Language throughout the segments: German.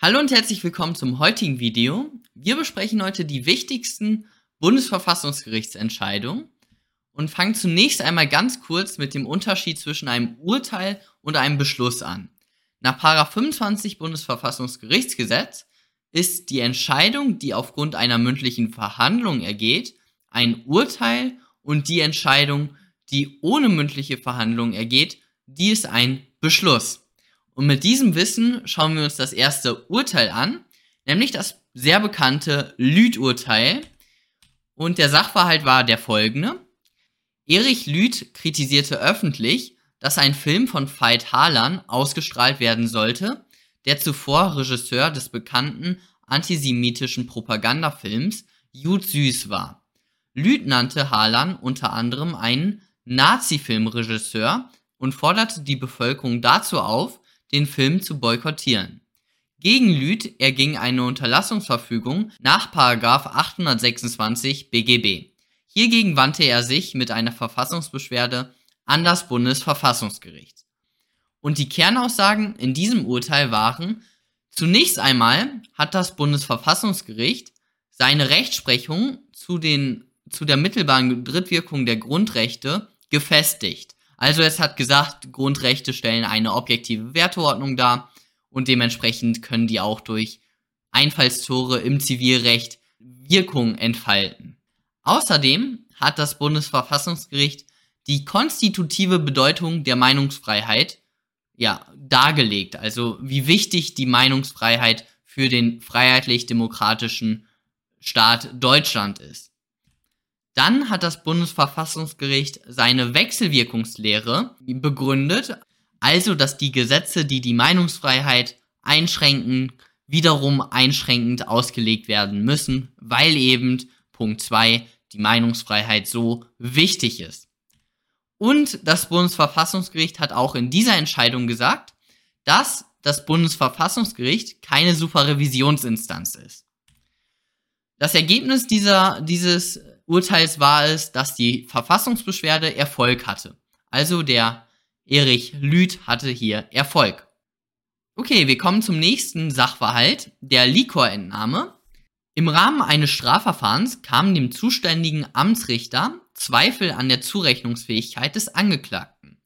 Hallo und herzlich willkommen zum heutigen Video. Wir besprechen heute die wichtigsten Bundesverfassungsgerichtsentscheidungen und fangen zunächst einmal ganz kurz mit dem Unterschied zwischen einem Urteil und einem Beschluss an. Nach § 25 Bundesverfassungsgerichtsgesetz ist die Entscheidung, die aufgrund einer mündlichen Verhandlung ergeht, ein Urteil und die Entscheidung, die ohne mündliche Verhandlung ergeht, die ist ein Beschluss. Und mit diesem Wissen schauen wir uns das erste Urteil an, nämlich das sehr bekannte Lüth-Urteil. Und der Sachverhalt war der folgende. Erich Lüth kritisierte öffentlich, dass ein Film von Veit Harlan ausgestrahlt werden sollte, der zuvor Regisseur des bekannten antisemitischen Propagandafilms Jud Süß war. Lüth nannte Harlan unter anderem einen Nazi-Filmregisseur und forderte die Bevölkerung dazu auf, den Film zu boykottieren. Gegen Lüth erging eine Unterlassungsverfügung nach § 826 BGB. Hiergegen wandte er sich mit einer Verfassungsbeschwerde an das Bundesverfassungsgericht. Und die Kernaussagen in diesem Urteil waren: Zunächst einmal hat das Bundesverfassungsgericht seine Rechtsprechung zu der mittelbaren Drittwirkung der Grundrechte gefestigt. Also es hat gesagt, Grundrechte stellen eine objektive Werteordnung dar und dementsprechend können die auch durch Einfallstore im Zivilrecht Wirkung entfalten. Außerdem hat das Bundesverfassungsgericht die konstitutive Bedeutung der Meinungsfreiheit dargelegt, also wie wichtig die Meinungsfreiheit für den freiheitlich-demokratischen Staat Deutschland ist. Dann hat das Bundesverfassungsgericht seine Wechselwirkungslehre begründet, also dass die Gesetze, die die Meinungsfreiheit einschränken, wiederum einschränkend ausgelegt werden müssen, weil eben Punkt 2 die Meinungsfreiheit so wichtig ist. Und das Bundesverfassungsgericht hat auch in dieser Entscheidung gesagt, dass das Bundesverfassungsgericht keine Superrevisionsinstanz ist. Das Ergebnis dieses Urteils war es, dass die Verfassungsbeschwerde Erfolg hatte. Also der Erich Lüth hatte hier Erfolg. Okay, wir kommen zum nächsten Sachverhalt, der Liquorentnahme. Im Rahmen eines Strafverfahrens kamen dem zuständigen Amtsrichter Zweifel an der Zurechnungsfähigkeit des Angeklagten.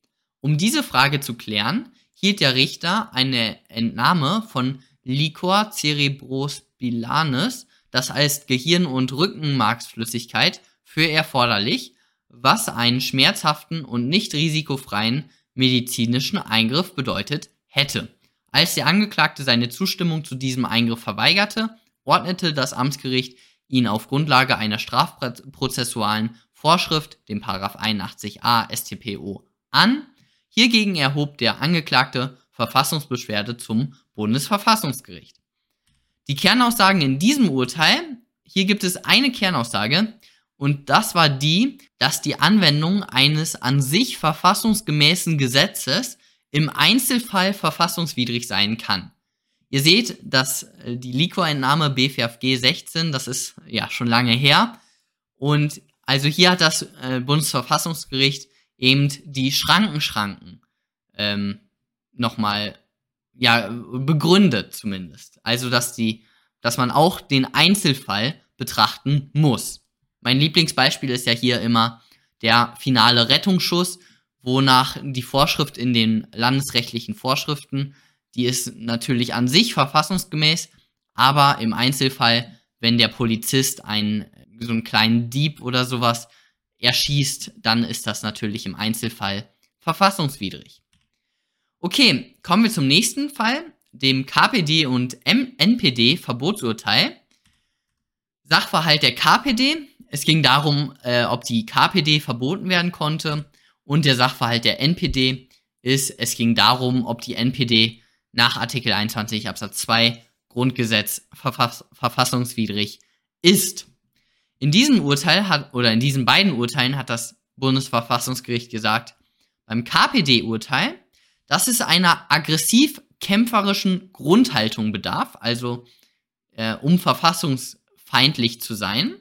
Um diese Frage zu klären, hielt der Richter eine Entnahme von Liquor cerebrospinalis, das heißt Gehirn- und Rückenmarksflüssigkeit, für erforderlich, was einen schmerzhaften und nicht risikofreien medizinischen Eingriff bedeutet hätte. Als der Angeklagte seine Zustimmung zu diesem Eingriff verweigerte, ordnete das Amtsgericht ihn auf Grundlage einer strafprozessualen Vorschrift, dem § 81a StPO, an. Hiergegen erhob der Angeklagte Verfassungsbeschwerde zum Bundesverfassungsgericht. Die Kernaussagen in diesem Urteil: Hier gibt es eine Kernaussage und das war die, dass die Anwendung eines an sich verfassungsgemäßen Gesetzes im Einzelfall verfassungswidrig sein kann. Ihr seht, dass die Liquorentnahme BVerfG 16, das ist ja schon lange her, und also hier hat das Bundesverfassungsgericht eben die Schrankenschranken nochmal begründet zumindest. Also dass man auch den Einzelfall betrachten muss. Mein Lieblingsbeispiel ist ja hier immer der finale Rettungsschuss, wonach die Vorschrift in den landesrechtlichen Vorschriften, die ist natürlich an sich verfassungsgemäß, aber im Einzelfall, wenn der Polizist so einen kleinen Dieb oder sowas erschießt, dann ist das natürlich im Einzelfall verfassungswidrig. Okay, kommen wir zum nächsten Fall, dem KPD und NPD Verbotsurteil. Sachverhalt der KPD: Es ging darum, ob die KPD verboten werden konnte, und der Sachverhalt der NPD ist, es ging darum, ob die NPD nach Artikel 21 Absatz 2 Grundgesetz verfassungswidrig ist. In diesem Urteil in diesen beiden Urteilen hat das Bundesverfassungsgericht gesagt, beim KPD-Urteil, dass es einer aggressiv-kämpferischen Grundhaltung bedarf, also um verfassungsfeindlich zu sein.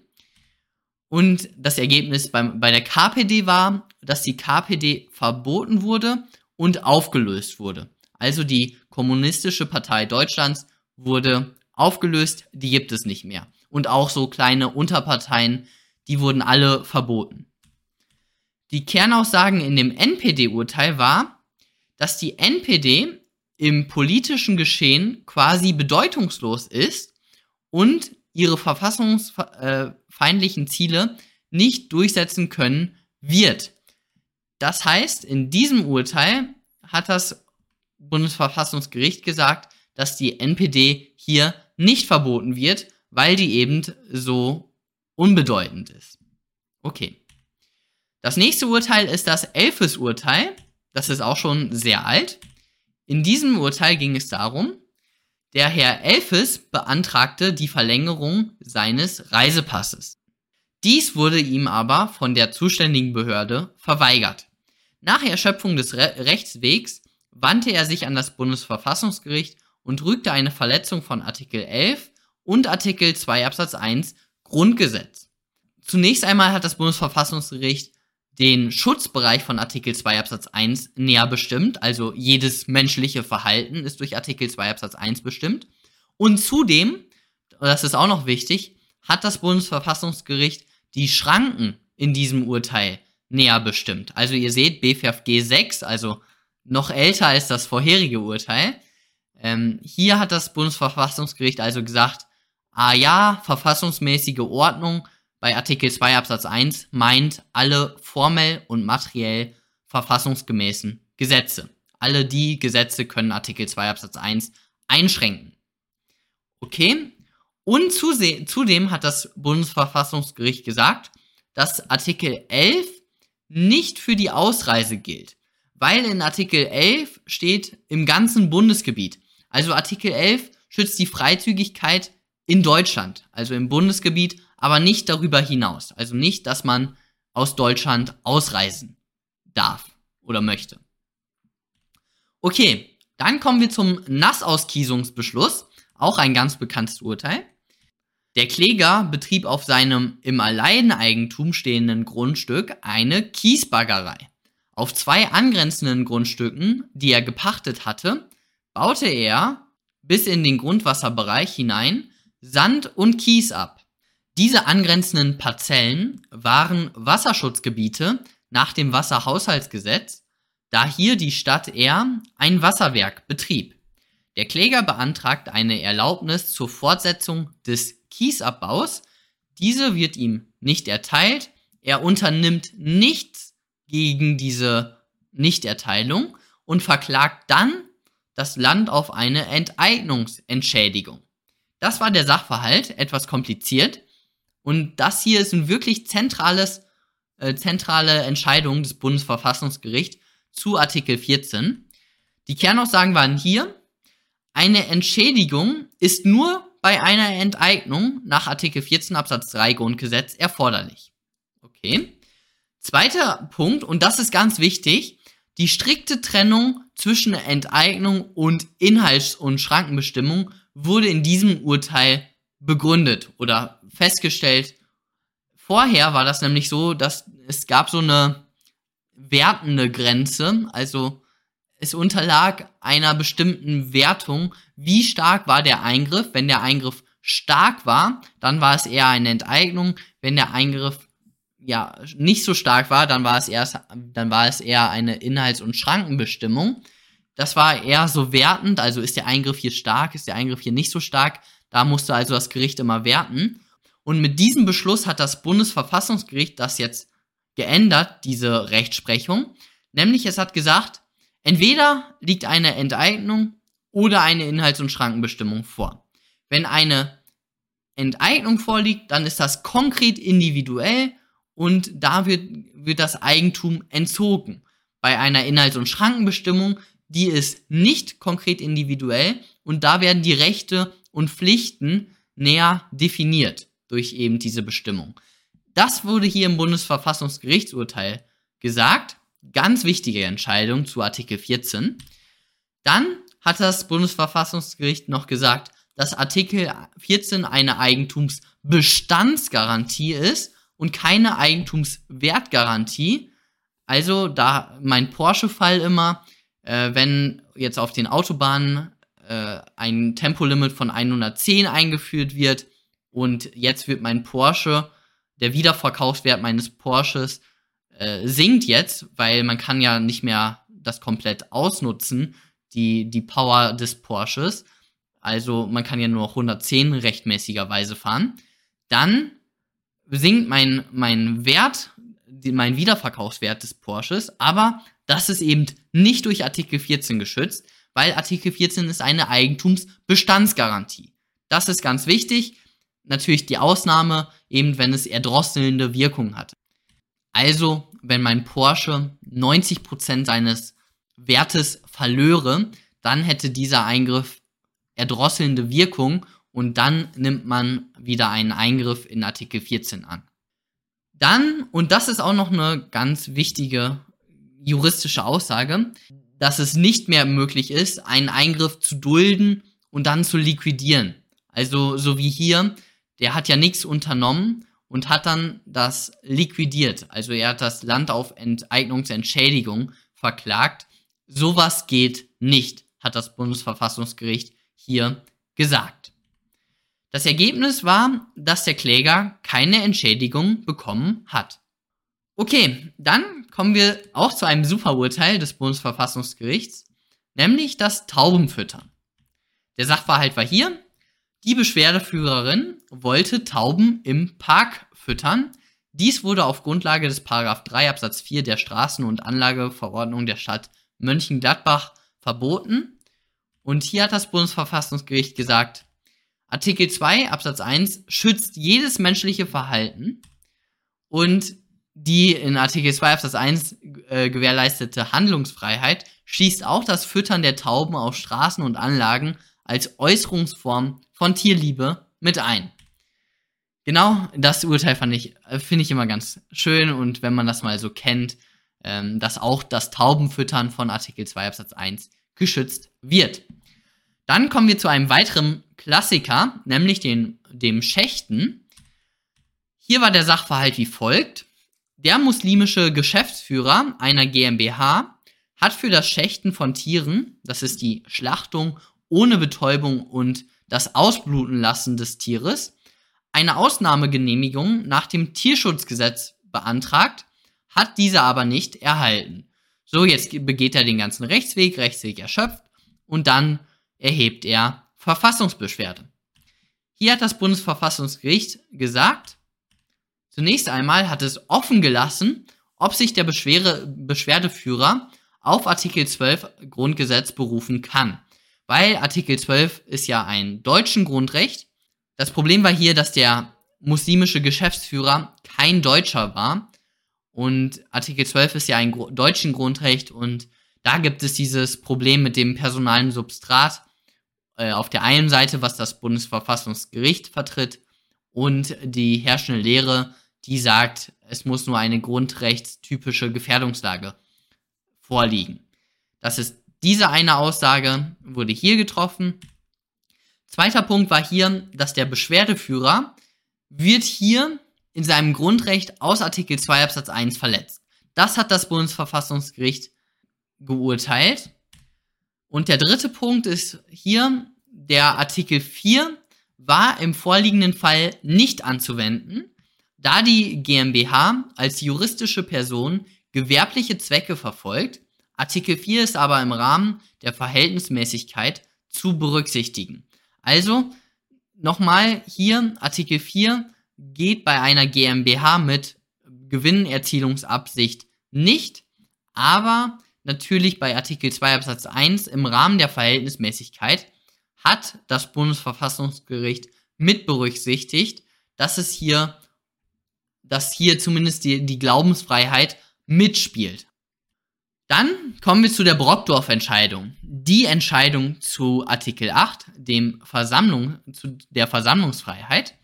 Und das Ergebnis bei der KPD war, dass die KPD verboten wurde und aufgelöst wurde. Also die Kommunistische Partei Deutschlands wurde aufgelöst, die gibt es nicht mehr. Und auch so kleine Unterparteien, die wurden alle verboten. Die Kernaussagen in dem NPD-Urteil war, dass die NPD im politischen Geschehen quasi bedeutungslos ist und ihre verfassungsfeindlichen Ziele nicht durchsetzen können wird. Das heißt, in diesem Urteil hat das Bundesverfassungsgericht gesagt, dass die NPD hier nicht verboten wird, weil die eben so unbedeutend ist. Okay. Das nächste Urteil ist das Elfes-Urteil. Das ist auch schon sehr alt. In diesem Urteil ging es darum, der Herr Elfes beantragte die Verlängerung seines Reisepasses. Dies wurde ihm aber von der zuständigen Behörde verweigert. Nach Erschöpfung des Rechtswegs wandte er sich an das Bundesverfassungsgericht und rügte eine Verletzung von Artikel 11 und Artikel 2 Absatz 1 Grundgesetz. Zunächst einmal hat das Bundesverfassungsgericht den Schutzbereich von Artikel 2 Absatz 1 näher bestimmt, also jedes menschliche Verhalten ist durch Artikel 2 Absatz 1 bestimmt. Und zudem, das ist auch noch wichtig, hat das Bundesverfassungsgericht die Schranken in diesem Urteil näher bestimmt. Also ihr seht, BVerfG 6, also noch älter als das vorherige Urteil. Hier hat das Bundesverfassungsgericht also gesagt, ah ja, verfassungsmäßige Ordnung bei Artikel 2 Absatz 1 meint alle formell und materiell verfassungsgemäßen Gesetze. Alle die Gesetze können Artikel 2 Absatz 1 einschränken. Okay, und zudem hat das Bundesverfassungsgericht gesagt, dass Artikel 11 nicht für die Ausreise gilt, weil in Artikel 11 steht im ganzen Bundesgebiet. Also Artikel 11 schützt die Freizügigkeit in Deutschland, also im Bundesgebiet, aber nicht darüber hinaus. Also nicht, dass man aus Deutschland ausreisen darf oder möchte. Okay, dann kommen wir zum Nassauskiesungsbeschluss, auch ein ganz bekanntes Urteil. Der Kläger betrieb auf seinem im Alleineigentum stehenden Grundstück eine Kiesbaggerei. Auf zwei angrenzenden Grundstücken, die er gepachtet hatte, baute er bis in den Grundwasserbereich hinein Sand und Kies ab. Diese angrenzenden Parzellen waren Wasserschutzgebiete nach dem Wasserhaushaltsgesetz, da hier die Stadt Ehr ein Wasserwerk betrieb. Der Kläger beantragt eine Erlaubnis zur Fortsetzung des Kiesabbaus. Diese wird ihm nicht erteilt. Er unternimmt nichts gegen diese Nichterteilung und verklagt dann das Land auf eine Enteignungsentschädigung. Das war der Sachverhalt, etwas kompliziert. Und das hier ist eine wirklich zentrale Entscheidung des Bundesverfassungsgerichts zu Artikel 14. Die Kernaussagen waren hier, eine Entschädigung ist nur bei einer Enteignung nach Artikel 14 Absatz 3 Grundgesetz erforderlich. Okay. Zweiter Punkt, und das ist ganz wichtig, die strikte Trennung zwischen Enteignung und Inhalts- und Schrankenbestimmung wurde in diesem Urteil begründet oder festgestellt. Vorher war das nämlich so, dass es gab so eine wertende Grenze, also es unterlag einer bestimmten Wertung, wie stark war der Eingriff. Wenn der Eingriff stark war, dann war es eher eine Enteignung. Wenn der Eingriff ja nicht so stark war, dann war es eher eine Inhalts- und Schrankenbestimmung. Das war eher so wertend, also ist der Eingriff hier stark, ist der Eingriff hier nicht so stark. Da musste also das Gericht immer werten. Und mit diesem Beschluss hat das Bundesverfassungsgericht das jetzt geändert, diese Rechtsprechung. Nämlich es hat gesagt, entweder liegt eine Enteignung oder eine Inhalts- und Schrankenbestimmung vor. Wenn eine Enteignung vorliegt, dann ist das konkret individuell und da wird das Eigentum entzogen. Bei einer Inhalts- und Schrankenbestimmung, die ist nicht konkret individuell und da werden die Rechte und Pflichten näher definiert durch eben diese Bestimmung. Das wurde hier im Bundesverfassungsgerichtsurteil gesagt. Ganz wichtige Entscheidung zu Artikel 14. Dann hat das Bundesverfassungsgericht noch gesagt, dass Artikel 14 eine Eigentumsbestandsgarantie ist und keine Eigentumswertgarantie. Also da mein Porsche-Fall immer, wenn jetzt auf den Autobahnen ein Tempolimit von 110 eingeführt wird und jetzt wird mein Porsche, der Wiederverkaufswert meines Porsches sinkt jetzt, weil man kann ja nicht mehr das komplett ausnutzen, die Power des Porsches. Also man kann ja nur noch 110 rechtmäßigerweise fahren. Dann sinkt mein Wert, mein Wiederverkaufswert des Porsches, aber das ist eben nicht durch Artikel 14 geschützt, weil Artikel 14 ist eine Eigentumsbestandsgarantie. Das ist ganz wichtig. Natürlich die Ausnahme, eben wenn es erdrosselnde Wirkung hat. Also, wenn mein Porsche 90% seines Wertes verlöre, dann hätte dieser Eingriff erdrosselnde Wirkung und dann nimmt man wieder einen Eingriff in Artikel 14 an. Dann, und das ist auch noch eine ganz wichtige juristische Aussage, dass es nicht mehr möglich ist, einen Eingriff zu dulden und dann zu liquidieren. Also so wie hier, der hat ja nichts unternommen und hat dann das liquidiert. Also er hat das Land auf Enteignungsentschädigung verklagt. Sowas geht nicht, hat das Bundesverfassungsgericht hier gesagt. Das Ergebnis war, dass der Kläger keine Entschädigung bekommen hat. Okay, dann kommen wir auch zu einem Superurteil des Bundesverfassungsgerichts, nämlich das Taubenfüttern. Der Sachverhalt war hier: Die Beschwerdeführerin wollte Tauben im Park füttern. Dies wurde auf Grundlage des § 3 Absatz 4 der Straßen- und Anlageverordnung der Stadt Mönchengladbach verboten. Und hier hat das Bundesverfassungsgericht gesagt, Artikel 2 Absatz 1 schützt jedes menschliche Verhalten und die in Artikel 2 Absatz 1 gewährleistete Handlungsfreiheit schließt auch das Füttern der Tauben auf Straßen und Anlagen als Äußerungsform von Tierliebe mit ein. Genau, das Urteil finde ich immer ganz schön und wenn man das mal so kennt, dass auch das Taubenfüttern von Artikel 2 Absatz 1 geschützt wird. Dann kommen wir zu einem weiteren Klassiker, nämlich dem Schächten. Hier war der Sachverhalt wie folgt. Der muslimische Geschäftsführer einer GmbH hat für das Schächten von Tieren, das ist die Schlachtung ohne Betäubung und das Ausbluten lassen des Tieres, eine Ausnahmegenehmigung nach dem Tierschutzgesetz beantragt, hat diese aber nicht erhalten. So, jetzt begeht er den ganzen Rechtsweg erschöpft und dann erhebt er Verfassungsbeschwerde. Hier hat das Bundesverfassungsgericht gesagt, zunächst einmal hat es offen gelassen, ob sich der Beschwerdeführer auf Artikel 12 Grundgesetz berufen kann. Weil Artikel 12 ist ja ein deutschen Grundrecht. Das Problem war hier, dass der muslimische Geschäftsführer kein Deutscher war. Und Artikel 12 ist ja ein deutschen Grundrecht und da gibt es dieses Problem mit dem personalen Substrat. Auf der einen Seite, was das Bundesverfassungsgericht vertritt und die herrschende Lehre, die sagt, es muss nur eine grundrechtstypische Gefährdungslage vorliegen. Das ist diese eine Aussage wurde hier getroffen. Zweiter Punkt war hier, dass der Beschwerdeführer wird hier in seinem Grundrecht aus Artikel 2 Absatz 1 verletzt. Das hat das Bundesverfassungsgericht geurteilt. Und der dritte Punkt ist hier, der Artikel 4 war im vorliegenden Fall nicht anzuwenden, da die GmbH als juristische Person gewerbliche Zwecke verfolgt. Artikel 4 ist aber im Rahmen der Verhältnismäßigkeit zu berücksichtigen. Also, nochmal hier, Artikel 4 geht bei einer GmbH mit Gewinnerzielungsabsicht nicht, aber natürlich bei Artikel 2 Absatz 1 im Rahmen der Verhältnismäßigkeit hat das Bundesverfassungsgericht mit berücksichtigt, dass hier zumindest die Glaubensfreiheit mitspielt. Dann kommen wir zu der Brokdorf-Entscheidung. Die Entscheidung zu Artikel 8, zu der Versammlungsfreiheit.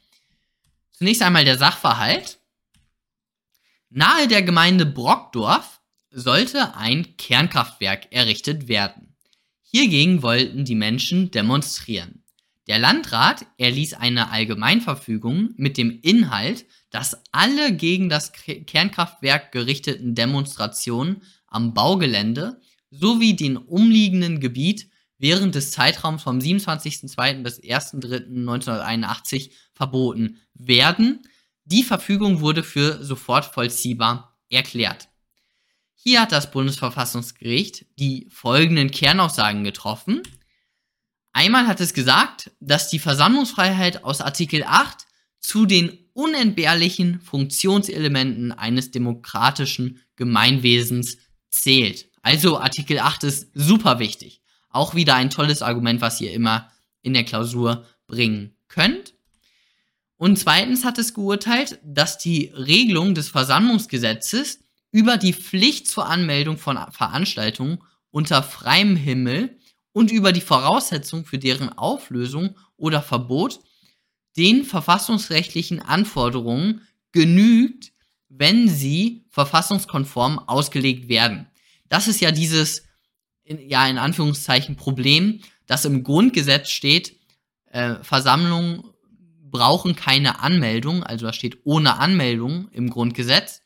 Zunächst einmal der Sachverhalt. Nahe der Gemeinde Brokdorf sollte ein Kernkraftwerk errichtet werden. Hiergegen wollten die Menschen demonstrieren. Der Landrat erließ eine Allgemeinverfügung mit dem Inhalt, dass alle gegen das Kernkraftwerk gerichteten Demonstrationen am Baugelände sowie den umliegenden Gebiet während des Zeitraums vom 27.02. bis 1.03.1981 verboten werden. Die Verfügung wurde für sofort vollziehbar erklärt. Hier hat das Bundesverfassungsgericht die folgenden Kernaussagen getroffen. Einmal hat es gesagt, dass die Versammlungsfreiheit aus Artikel 8 zu den unentbehrlichen Funktionselementen eines demokratischen Gemeinwesens zählt. Also Artikel 8 ist super wichtig. Auch wieder ein tolles Argument, was ihr immer in der Klausur bringen könnt. Und zweitens hat es geurteilt, dass die Regelung des Versammlungsgesetzes über die Pflicht zur Anmeldung von Veranstaltungen unter freiem Himmel und über die Voraussetzungen für deren Auflösung oder Verbot den verfassungsrechtlichen Anforderungen genügt, wenn sie verfassungskonform ausgelegt werden. Das ist ja dieses, in Anführungszeichen, Problem, das im Grundgesetz steht, Versammlungen brauchen keine Anmeldung, also da steht ohne Anmeldung im Grundgesetz.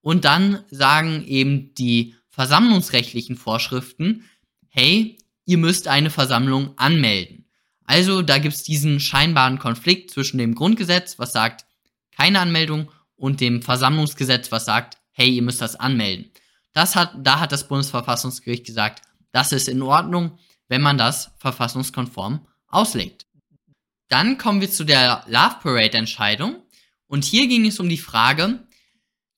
Und dann sagen eben die versammlungsrechtlichen Vorschriften, hey, ihr müsst eine Versammlung anmelden. Also da gibt es diesen scheinbaren Konflikt zwischen dem Grundgesetz, was sagt, keine Anmeldung, und dem Versammlungsgesetz, was sagt, hey, ihr müsst das anmelden. Da hat das Bundesverfassungsgericht gesagt, das ist in Ordnung, wenn man das verfassungskonform auslegt. Dann kommen wir zu der Love Parade Entscheidung. Und hier ging es um die Frage,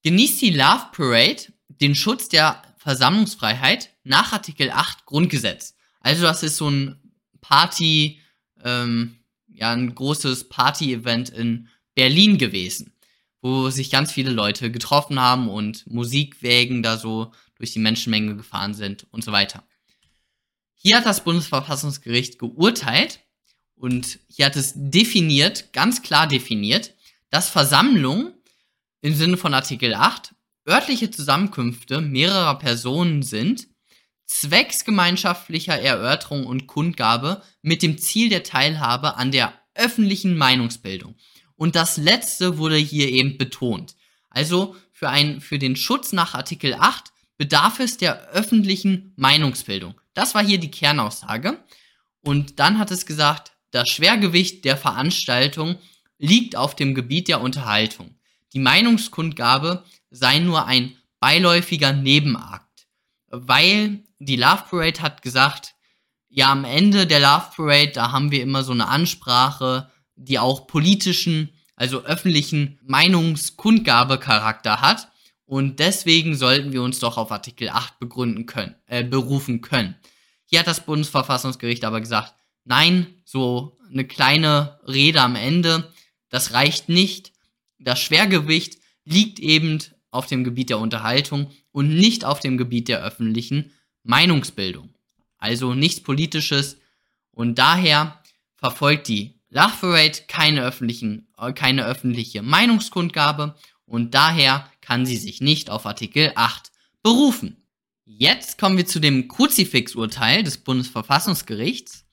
genießt die Love Parade den Schutz der Versammlungsfreiheit nach Artikel 8 Grundgesetz? Also das ist so ein Party, ein großes Party-Event in Berlin gewesen, wo sich ganz viele Leute getroffen haben und Musikwägen da so durch die Menschenmenge gefahren sind und so weiter. Hier hat das Bundesverfassungsgericht geurteilt und hier hat es definiert, ganz klar definiert, dass Versammlungen im Sinne von Artikel 8 örtliche Zusammenkünfte mehrerer Personen sind, zwecks gemeinschaftlicher Erörterung und Kundgabe mit dem Ziel der Teilhabe an der öffentlichen Meinungsbildung. Und das Letzte wurde hier eben betont. Also für den Schutz nach Artikel 8 bedarf es der öffentlichen Meinungsbildung. Das war hier die Kernaussage. Und dann hat es gesagt, das Schwergewicht der Veranstaltung liegt auf dem Gebiet der Unterhaltung. Die Meinungskundgabe sei nur ein beiläufiger Nebenakt. Weil die Love Parade hat gesagt, ja, am Ende der Love Parade, da haben wir immer so eine Ansprache, die auch politischen, also öffentlichen Meinungskundgabe-Charakter hat. Und deswegen sollten wir uns doch auf Artikel 8 berufen können. Hier hat das Bundesverfassungsgericht aber gesagt, nein, so eine kleine Rede am Ende, das reicht nicht. Das Schwergewicht liegt eben auf dem Gebiet der Unterhaltung und nicht auf dem Gebiet der öffentlichen Meinungsbildung. Also nichts Politisches. Und daher verfolgt die Love Parade keine öffentliche Meinungskundgabe und daher kann sie sich nicht auf Artikel 8 berufen. Jetzt kommen wir zu dem Kruzifix-Urteil des Bundesverfassungsgerichts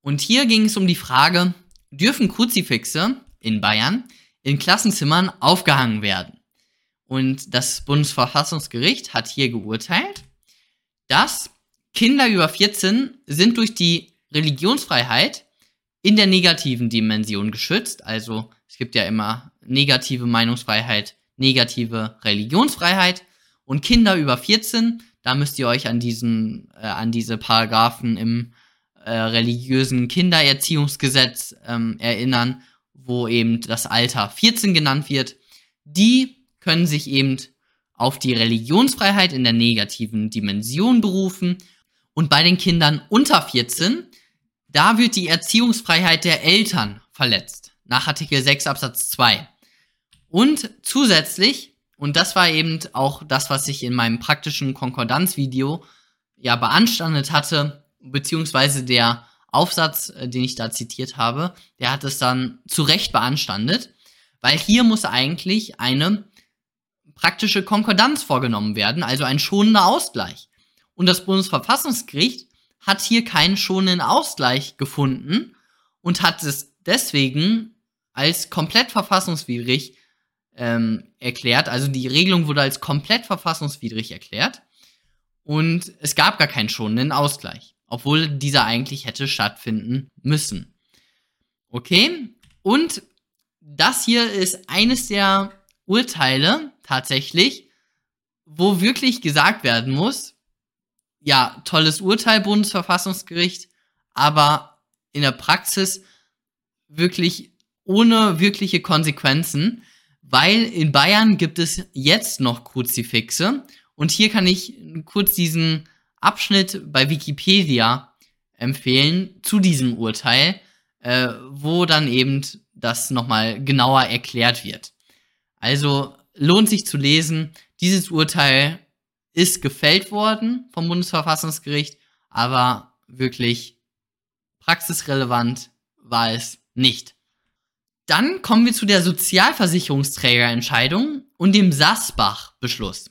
und hier ging es um die Frage, dürfen Kruzifixe in Bayern in Klassenzimmern aufgehangen werden? Und das Bundesverfassungsgericht hat hier geurteilt, dass Kinder über 14 sind durch die Religionsfreiheit in der negativen Dimension geschützt, also es gibt ja immer negative Meinungsfreiheit, negative Religionsfreiheit und Kinder über 14, da müsst ihr euch an diese Paragraphen im religiösen Kindererziehungsgesetz erinnern, wo eben das Alter 14 genannt wird, die können sich eben auf die Religionsfreiheit in der negativen Dimension berufen und bei den Kindern unter 14, da wird die Erziehungsfreiheit der Eltern verletzt, nach Artikel 6 Absatz 2. Und zusätzlich, und das war eben auch das, was ich in meinem praktischen Konkordanzvideo ja beanstandet hatte, beziehungsweise der Aufsatz, den ich da zitiert habe, der hat es dann zu Recht beanstandet, weil hier muss eigentlich eine praktische Konkordanz vorgenommen werden, also ein schonender Ausgleich. Und das Bundesverfassungsgericht hat hier keinen schonenden Ausgleich gefunden und hat es deswegen als komplett verfassungswidrig erklärt. Also die Regelung wurde als komplett verfassungswidrig erklärt und es gab gar keinen schonenden Ausgleich. obwohl dieser eigentlich hätte stattfinden müssen. Okay, und das hier ist eines der Urteile tatsächlich, wo wirklich gesagt werden muss, ja, tolles Urteil, Bundesverfassungsgericht, aber in der Praxis wirklich ohne wirkliche Konsequenzen, weil in Bayern gibt es jetzt noch Kruzifixe. Und hier kann ich kurz diesen Abschnitt bei Wikipedia empfehlen zu diesem Urteil, wo dann eben das nochmal genauer erklärt wird. Also lohnt sich zu lesen. Dieses Urteil ist gefällt worden vom Bundesverfassungsgericht, aber wirklich praxisrelevant war es nicht. Dann kommen wir zu der Sozialversicherungsträgerentscheidung und dem Sasbach-Beschluss.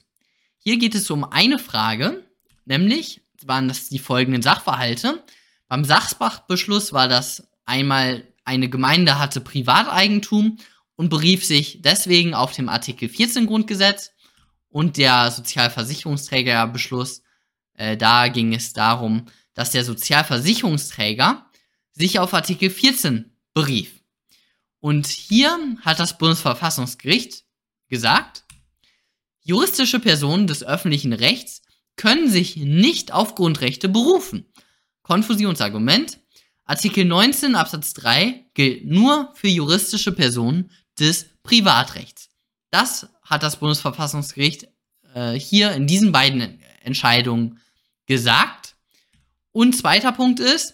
Hier geht es um eine Frage, nämlich waren das die folgenden Sachverhalte. Beim Sasbach-Beschluss war das einmal, eine Gemeinde hatte Privateigentum und berief sich deswegen auf den Artikel 14 Grundgesetz, und der Sozialversicherungsträgerbeschluss, da ging es darum, dass der Sozialversicherungsträger sich auf Artikel 14 berief. Und hier hat das Bundesverfassungsgericht gesagt, juristische Personen des öffentlichen Rechts können sich nicht auf Grundrechte berufen. Konfusionsargument. Artikel 19 Absatz 3 gilt nur für juristische Personen des Privatrechts. Das hat das Bundesverfassungsgericht hier in diesen beiden Entscheidungen gesagt. Und zweiter Punkt ist,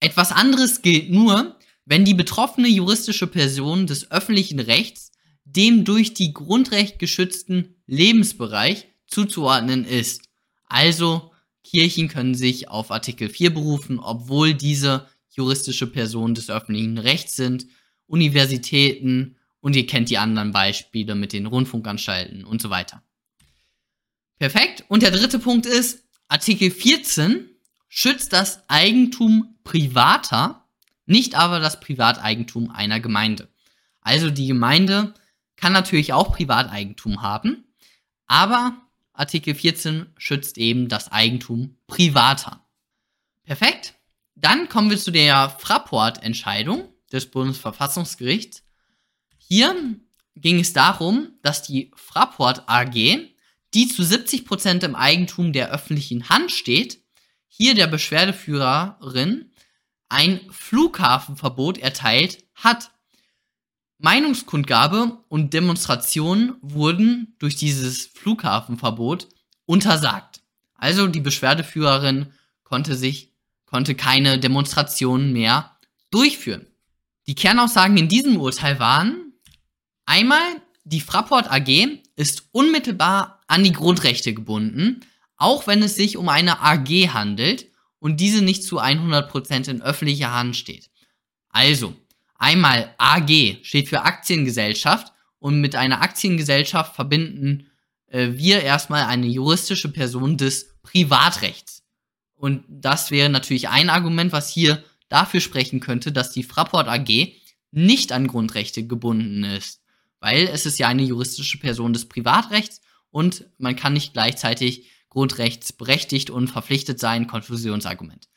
etwas anderes gilt nur, wenn die betroffene juristische Person des öffentlichen Rechts dem durch die Grundrecht geschützten Lebensbereich zuzuordnen ist. Also Kirchen können sich auf Artikel 4 berufen, obwohl diese juristische Personen des öffentlichen Rechts sind, Universitäten, und ihr kennt die anderen Beispiele mit den Rundfunkanstalten und so weiter. Perfekt. Und der dritte Punkt ist, Artikel 14 schützt das Eigentum privater, nicht aber das Privateigentum einer Gemeinde. Also die Gemeinde kann natürlich auch Privateigentum haben, aber Artikel 14 schützt eben das Eigentum privater. Perfekt. Dann kommen wir zu der Fraport-Entscheidung des Bundesverfassungsgerichts. Hier ging es darum, dass die Fraport AG, die zu 70% im Eigentum der öffentlichen Hand steht, hier der Beschwerdeführerin ein Flughafenverbot erteilt hat. Meinungskundgabe und Demonstrationen wurden durch dieses Flughafenverbot untersagt. Also die Beschwerdeführerin konnte keine Demonstrationen mehr durchführen. Die Kernaussagen in diesem Urteil waren, einmal, die Fraport AG ist unmittelbar an die Grundrechte gebunden, auch wenn es sich um eine AG handelt und diese nicht zu 100% in öffentlicher Hand steht. Also, einmal AG steht für Aktiengesellschaft, und mit einer Aktiengesellschaft verbinden wir erstmal eine juristische Person des Privatrechts. Und das wäre natürlich ein Argument, was hier dafür sprechen könnte, dass die Fraport AG nicht an Grundrechte gebunden ist, weil es ist ja eine juristische Person des Privatrechts und man kann nicht gleichzeitig grundrechtsberechtigt und verpflichtet sein, Konfusionsargument.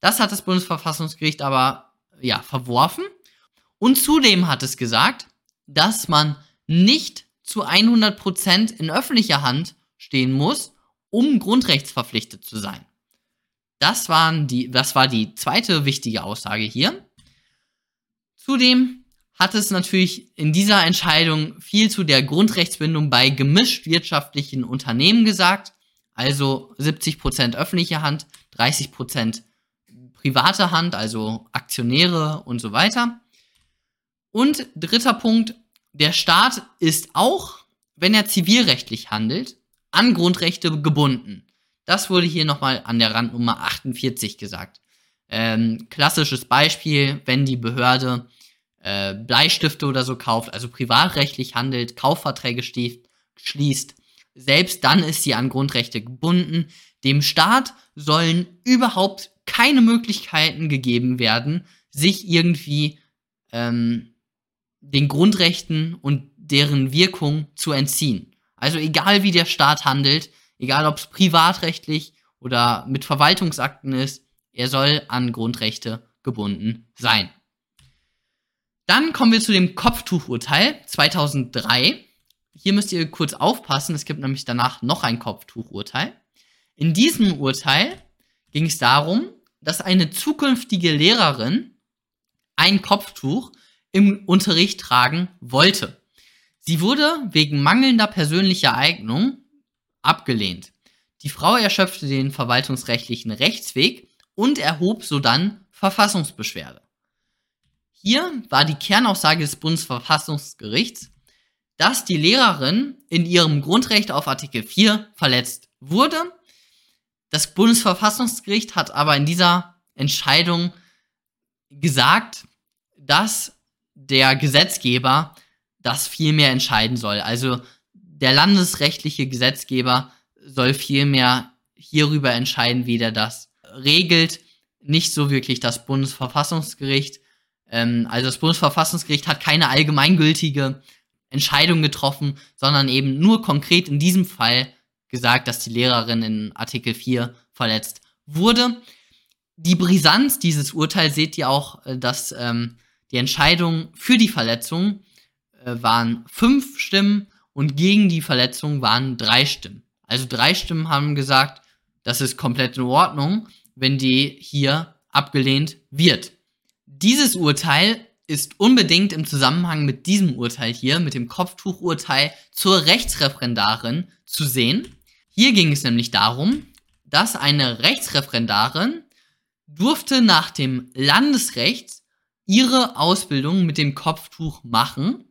Das hat das Bundesverfassungsgericht aber ja verworfen. Und zudem hat es gesagt, dass man nicht zu 100% in öffentlicher Hand stehen muss, um grundrechtsverpflichtet zu sein. Das war die zweite wichtige Aussage hier. Zudem hat es natürlich in dieser Entscheidung viel zu der Grundrechtsbindung bei gemischt wirtschaftlichen Unternehmen gesagt, also 70% öffentliche Hand, 30% private Hand, also Aktionäre und so weiter. Und dritter Punkt, der Staat ist auch, wenn er zivilrechtlich handelt, an Grundrechte gebunden. Das wurde hier nochmal an der Randnummer 48 gesagt. Klassisches Beispiel, wenn die Behörde Bleistifte oder so kauft, also privatrechtlich handelt, Kaufverträge schließt, selbst dann ist sie an Grundrechte gebunden. Dem Staat sollen überhaupt keine Möglichkeiten gegeben werden, sich irgendwie den Grundrechten und deren Wirkung zu entziehen. Also egal wie der Staat handelt, egal ob es privatrechtlich oder mit Verwaltungsakten ist, Er soll an Grundrechte gebunden sein. Dann kommen wir zu dem Kopftuchurteil 2003. Hier müsst ihr kurz aufpassen, es gibt nämlich danach noch ein Kopftuchurteil. In diesem Urteil ging es darum, dass eine zukünftige Lehrerin ein Kopftuch im Unterricht tragen wollte. Sie wurde wegen mangelnder persönlicher Eignung abgelehnt. Die Frau erschöpfte den verwaltungsrechtlichen Rechtsweg und erhob sodann Verfassungsbeschwerde. Hier war die Kernaussage des Bundesverfassungsgerichts, dass die Lehrerin in ihrem Grundrecht auf Artikel 4 verletzt wurde. Das Bundesverfassungsgericht hat aber in dieser Entscheidung gesagt, dass der Gesetzgeber das viel mehr entscheiden soll. Also der landesrechtliche Gesetzgeber soll viel mehr hierüber entscheiden, wie der das regelt. Nicht so wirklich das Bundesverfassungsgericht. Also das Bundesverfassungsgericht hat keine allgemeingültige Entscheidung getroffen, sondern eben nur konkret in diesem Fall gesagt, dass die Lehrerin in Artikel 4 verletzt wurde. Die Brisanz dieses Urteils seht ihr auch, dass die Entscheidung für die Verletzung waren 5 Stimmen und gegen die Verletzung waren 3 Stimmen. Also 3 Stimmen haben gesagt, das ist komplett in Ordnung, wenn die hier abgelehnt wird. Dieses Urteil ist unbedingt im Zusammenhang mit diesem Urteil hier, mit dem Kopftuchurteil zur Rechtsreferendarin zu sehen. Hier ging es nämlich darum, dass eine Rechtsreferendarin durfte nach dem Landesrecht ihre Ausbildung mit dem Kopftuch machen,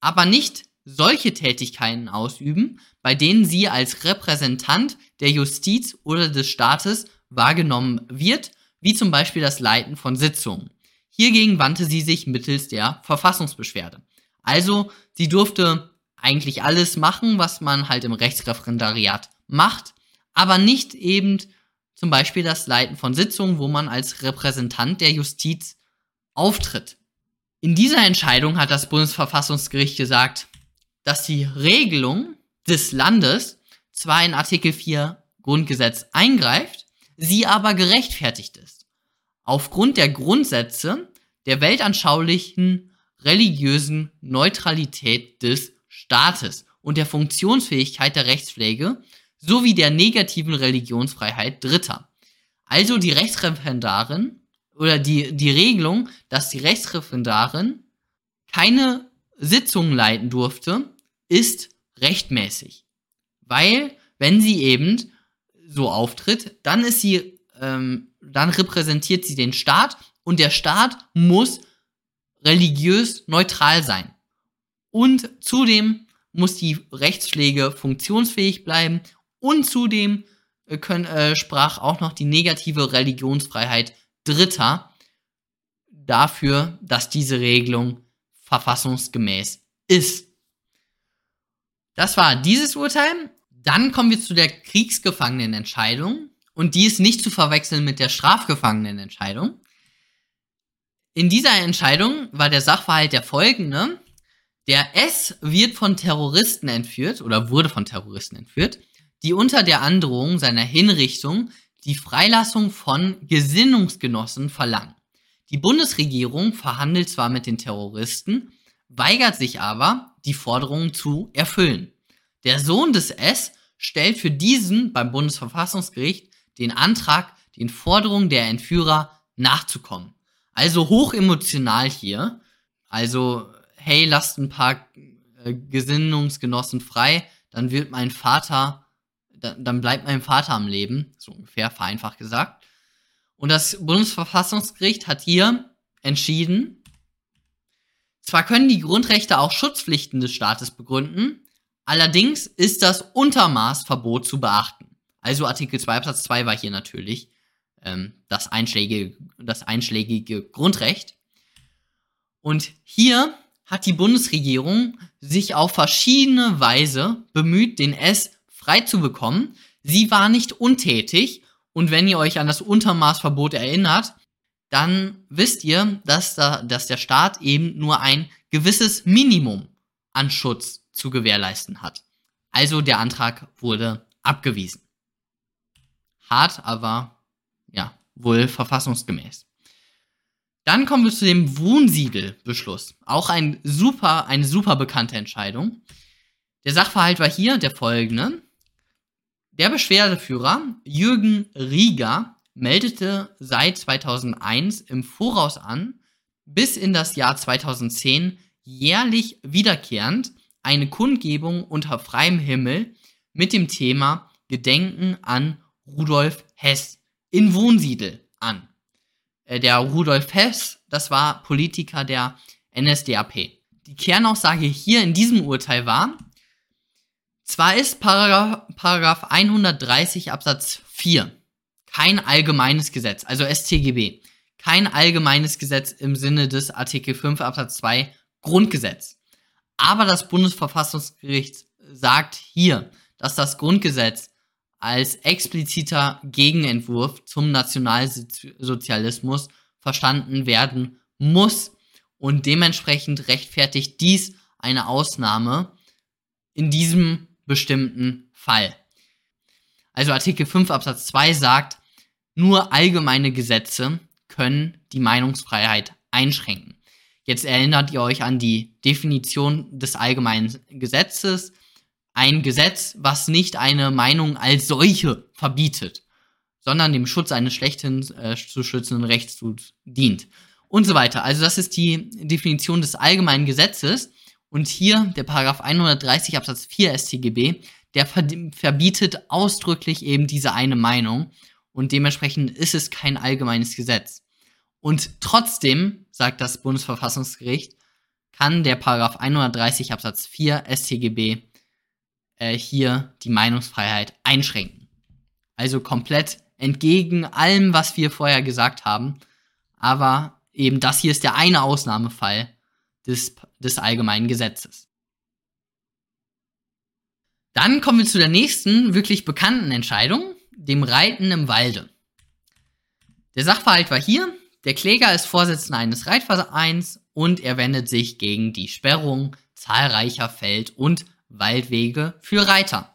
aber nicht solche Tätigkeiten ausüben, bei denen sie als Repräsentant der Justiz oder des Staates wahrgenommen wird, wie zum Beispiel das Leiten von Sitzungen. Hiergegen wandte sie sich mittels der Verfassungsbeschwerde. Also, sie durfte eigentlich alles machen, was man halt im Rechtsreferendariat macht, aber nicht eben zum Beispiel das Leiten von Sitzungen, wo man als Repräsentant der Justiz auftritt. In dieser Entscheidung hat das Bundesverfassungsgericht gesagt, dass die Regelung des Landes zwar in Artikel 4 Grundgesetz eingreift, sie aber gerechtfertigt ist. Aufgrund der Grundsätze der weltanschaulichen, religiösen Neutralität des Staates und der Funktionsfähigkeit der Rechtspflege sowie der negativen Religionsfreiheit Dritter. Also die Rechtsreferendarin oder die Regelung, dass die Rechtsreferendarin keine Sitzungen leiten durfte, ist rechtmäßig. Weil, wenn sie eben so auftritt, dann ist sie, dann repräsentiert sie den Staat und der Staat muss religiös neutral sein. Und zudem muss die Rechtspflege funktionsfähig bleiben und zudem sprach auch noch die negative Religionsfreiheit Dritter dafür, dass diese Regelung verfassungsgemäß ist. Das war dieses Urteil. Dann kommen wir zu der Kriegsgefangenenentscheidung und die ist nicht zu verwechseln mit der Strafgefangenenentscheidung. In dieser Entscheidung war der Sachverhalt der folgende: Der S wird von Terroristen entführt oder wurde von Terroristen entführt, die unter der Androhung seiner Hinrichtung die Freilassung von Gesinnungsgenossen verlangen. Die Bundesregierung verhandelt zwar mit den Terroristen, weigert sich aber, die Forderungen zu erfüllen. Der Sohn des S stellt für diesen beim Bundesverfassungsgericht den Antrag, den Forderungen der Entführer nachzukommen. Also hochemotional hier. Also, hey, lasst ein paar Gesinnungsgenossen frei, dann bleibt mein Vater am Leben, so ungefähr vereinfacht gesagt. Und das Bundesverfassungsgericht hat hier entschieden, zwar können die Grundrechte auch Schutzpflichten des Staates begründen, allerdings ist das Untermaßverbot zu beachten. Also Artikel 2 Absatz 2 war hier natürlich das einschlägige Grundrecht. Und hier hat die Bundesregierung sich auf verschiedene Weise bemüht, den S frei zu bekommen. Sie war nicht untätig und wenn ihr euch an das Untermaßverbot erinnert, dann wisst ihr, dass der Staat eben nur ein gewisses Minimum an Schutz zu gewährleisten hat. Also der Antrag wurde abgewiesen. Hart, aber ja, wohl verfassungsgemäß. Dann kommen wir zu dem Wunsiedelbeschluss. Auch eine super bekannte Entscheidung. Der Sachverhalt war hier der folgende. Der Beschwerdeführer Jürgen Rieger meldete seit 2001 im Voraus an, bis in das Jahr 2010 jährlich wiederkehrend eine Kundgebung unter freiem Himmel mit dem Thema Gedenken an Rudolf Hess in Wunsiedel an. Der Rudolf Hess, das war Politiker der NSDAP. Die Kernaussage hier in diesem Urteil war, zwar ist Paragraph 130 Absatz 4 kein allgemeines Gesetz, also StGB, kein allgemeines Gesetz im Sinne des Artikel 5 Absatz 2 Grundgesetz. Aber das Bundesverfassungsgericht sagt hier, dass das Grundgesetz als expliziter Gegenentwurf zum Nationalsozialismus verstanden werden muss und dementsprechend rechtfertigt dies eine Ausnahme in diesem bestimmten Fall. Also Artikel 5 Absatz 2 sagt, nur allgemeine Gesetze können die Meinungsfreiheit einschränken. Jetzt erinnert ihr euch an die Definition des allgemeinen Gesetzes. Ein Gesetz, was nicht eine Meinung als solche verbietet, sondern dem Schutz eines schlechthin zu schützenden Rechts dient. Und so weiter. Also das ist die Definition des allgemeinen Gesetzes. Und hier der Paragraph 130 Absatz 4 StGB, der verbietet ausdrücklich eben diese eine Meinung. Und dementsprechend ist es kein allgemeines Gesetz. Und trotzdem, sagt das Bundesverfassungsgericht, kann der Paragraph 130 Absatz 4 StGB hier die Meinungsfreiheit einschränken. Also komplett entgegen allem, was wir vorher gesagt haben. Aber eben das hier ist der eine Ausnahmefall des allgemeinen Gesetzes. Dann kommen wir zu der nächsten wirklich bekannten Entscheidung, dem Reiten im Walde. Der Sachverhalt war hier, der Kläger ist Vorsitzender eines Reitvereins und er wendet sich gegen die Sperrung zahlreicher Feld- und Waldwege für Reiter.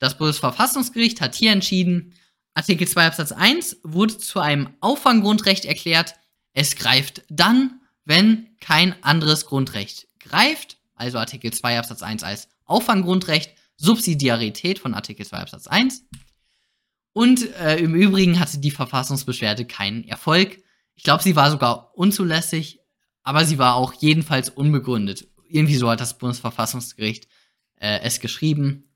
Das Bundesverfassungsgericht hat hier entschieden, Artikel 2 Absatz 1 wurde zu einem Auffanggrundrecht erklärt. Es greift dann, wenn kein anderes Grundrecht greift, also Artikel 2 Absatz 1 als Auffanggrundrecht, Subsidiarität von Artikel 2 Absatz 1. Und im Übrigen hatte die Verfassungsbeschwerde keinen Erfolg. Ich glaube, sie war sogar unzulässig, aber sie war auch jedenfalls unbegründet. Irgendwie so hat das Bundesverfassungsgericht es geschrieben.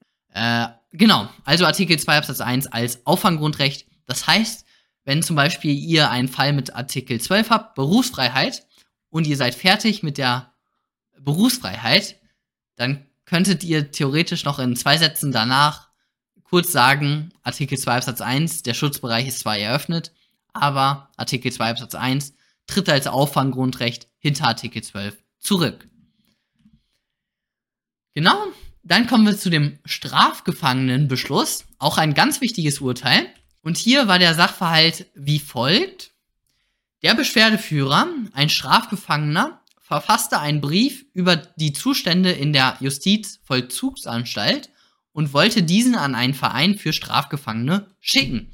Genau, also Artikel 2 Absatz 1 als Auffanggrundrecht. Das heißt, wenn zum Beispiel ihr einen Fall mit Artikel 12 habt, Berufsfreiheit, und ihr seid fertig mit der Berufsfreiheit, dann könntet ihr theoretisch noch in zwei Sätzen danach kurz sagen, Artikel 2 Absatz 1, der Schutzbereich ist zwar eröffnet, aber Artikel 2 Absatz 1 tritt als Auffanggrundrecht hinter Artikel 12 zurück. Genau. Dann kommen wir zu dem Strafgefangenenbeschluss, auch ein ganz wichtiges Urteil. Und hier war der Sachverhalt wie folgt. Der Beschwerdeführer, ein Strafgefangener, verfasste einen Brief über die Zustände in der Justizvollzugsanstalt und wollte diesen an einen Verein für Strafgefangene schicken.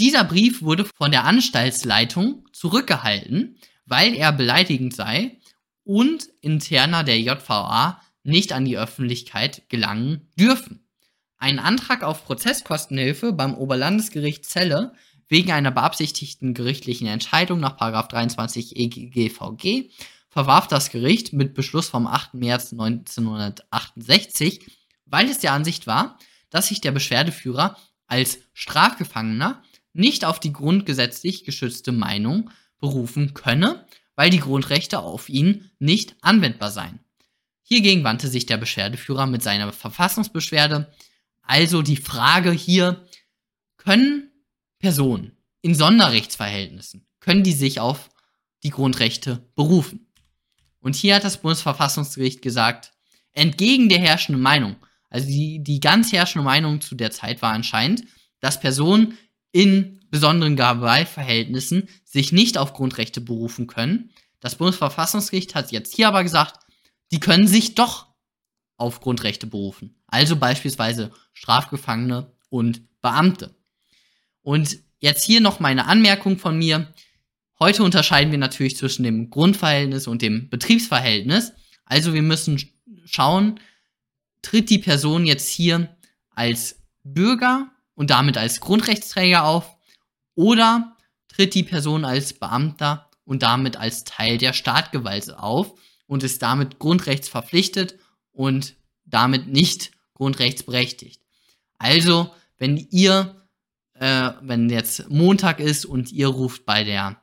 Dieser Brief wurde von der Anstaltsleitung zurückgehalten, weil er beleidigend sei und interner der JVA nicht an die Öffentlichkeit gelangen dürfen. Ein Antrag auf Prozesskostenhilfe beim Oberlandesgericht Celle wegen einer beabsichtigten gerichtlichen Entscheidung nach § 23 EGGVG verwarf das Gericht mit Beschluss vom 8. März 1968, weil es der Ansicht war, dass sich der Beschwerdeführer als Strafgefangener nicht auf die grundgesetzlich geschützte Meinung berufen könne, weil die Grundrechte auf ihn nicht anwendbar seien. Hiergegen wandte sich der Beschwerdeführer mit seiner Verfassungsbeschwerde. Also die Frage hier, können Personen in Sonderrechtsverhältnissen, können die sich auf die Grundrechte berufen? Und hier hat das Bundesverfassungsgericht gesagt, entgegen der herrschenden Meinung, also die ganz herrschende Meinung zu der Zeit war anscheinend, dass Personen in besonderen Gewaltverhältnissen sich nicht auf Grundrechte berufen können. Das Bundesverfassungsgericht hat jetzt hier aber gesagt, die können sich doch auf Grundrechte berufen. Also beispielsweise Strafgefangene und Beamte. Und Jetzt hier noch meine Anmerkung von mir. Heute unterscheiden wir natürlich zwischen dem Grundverhältnis und dem Betriebsverhältnis. Also wir müssen schauen, tritt die Person jetzt hier als Bürger und damit als Grundrechtsträger auf oder tritt die Person als Beamter und damit als Teil der Staatgewalt auf und ist damit grundrechtsverpflichtet und damit nicht grundrechtsberechtigt. Also, wenn ihr, wenn jetzt Montag ist und ihr ruft bei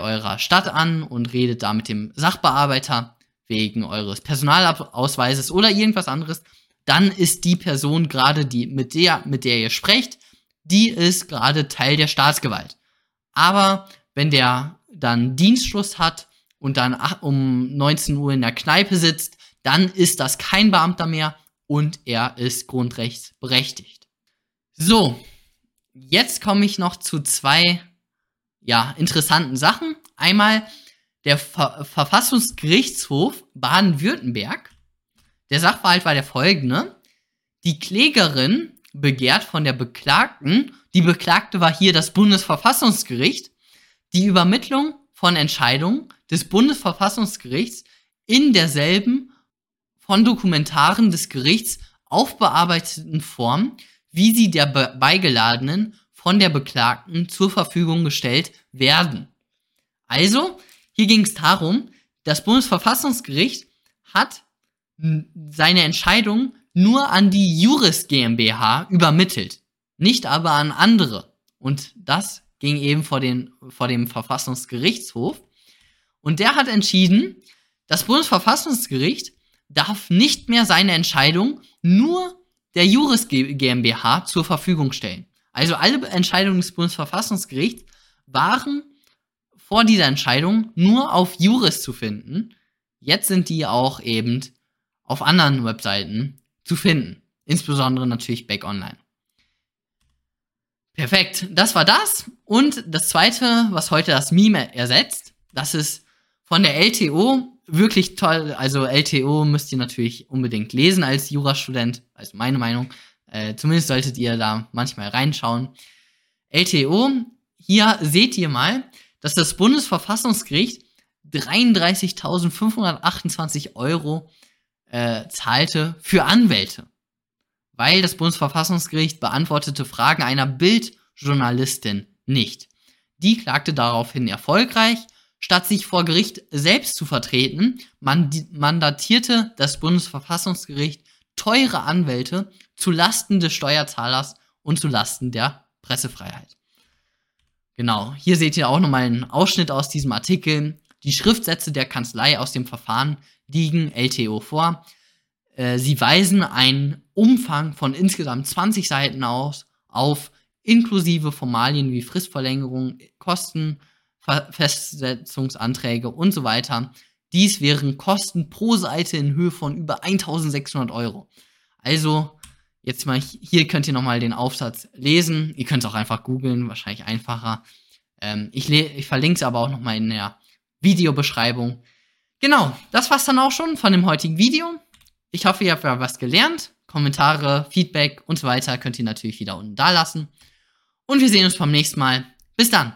eurer Stadt an und redet da mit dem Sachbearbeiter wegen eures Personalausweises oder irgendwas anderes, dann ist die Person gerade, mit der ihr sprecht, die ist gerade Teil der Staatsgewalt. Aber wenn der dann Dienstschluss hat und dann um 19 Uhr in der Kneipe sitzt, dann ist das kein Beamter mehr und er ist grundrechtsberechtigt. So, jetzt komme ich noch zu zwei interessanten Sachen. Einmal der Verfassungsgerichtshof Baden-Württemberg. Der Sachverhalt war der folgende. Die Klägerin begehrt von der Beklagten, die Beklagte war hier das Bundesverfassungsgericht, die Übermittlung von Entscheidungen des Bundesverfassungsgerichts in derselben von Dokumentaren des Gerichts aufbearbeiteten Form, wie sie der Beigeladenen von der Beklagten zur Verfügung gestellt werden. Also, hier ging es darum, das Bundesverfassungsgericht hat seine Entscheidung nur an die Juris GmbH übermittelt, nicht aber an andere. Und das ging eben vor dem Verfassungsgerichtshof. Und der hat entschieden, das Bundesverfassungsgericht darf nicht mehr seine Entscheidung nur der Juris GmbH zur Verfügung stellen. Also alle Entscheidungen des Bundesverfassungsgerichts waren vor dieser Entscheidung nur auf Juris zu finden. Jetzt sind die auch eben auf anderen Webseiten zu finden. Insbesondere natürlich Back Online. Perfekt, das war das. Und das Zweite, was heute das Meme ersetzt, das ist von der LTO wirklich toll. Also LTO müsst ihr natürlich unbedingt lesen als Jurastudent, also meine Meinung. Zumindest solltet ihr da manchmal reinschauen. LTO, hier seht ihr mal, dass das Bundesverfassungsgericht 33.528 Euro zahlte für Anwälte, weil das Bundesverfassungsgericht beantwortete Fragen einer Bildjournalistin nicht. Die klagte daraufhin erfolgreich. Statt sich vor Gericht selbst zu vertreten, mandatierte das Bundesverfassungsgericht teure Anwälte zu Lasten des Steuerzahlers und zu Lasten der Pressefreiheit. Genau, hier seht ihr auch nochmal einen Ausschnitt aus diesem Artikel. Die Schriftsätze der Kanzlei aus dem Verfahren liegen LTO vor. Sie weisen einen Umfang von insgesamt 20 Seiten auf inklusive Formalien wie Fristverlängerung, Kosten, Festsetzungsanträge und so weiter. Dies wären Kosten pro Seite in Höhe von über 1.600 Euro. Also, jetzt mal hier könnt ihr nochmal den Aufsatz lesen. Ihr könnt es auch einfach googeln, wahrscheinlich einfacher. Ich verlinke es aber auch nochmal in der Videobeschreibung. Genau, das war's dann auch schon von dem heutigen Video. Ich hoffe, ihr habt was gelernt. Kommentare, Feedback und so weiter könnt ihr natürlich wieder unten da lassen. Und wir sehen uns beim nächsten Mal. Bis dann!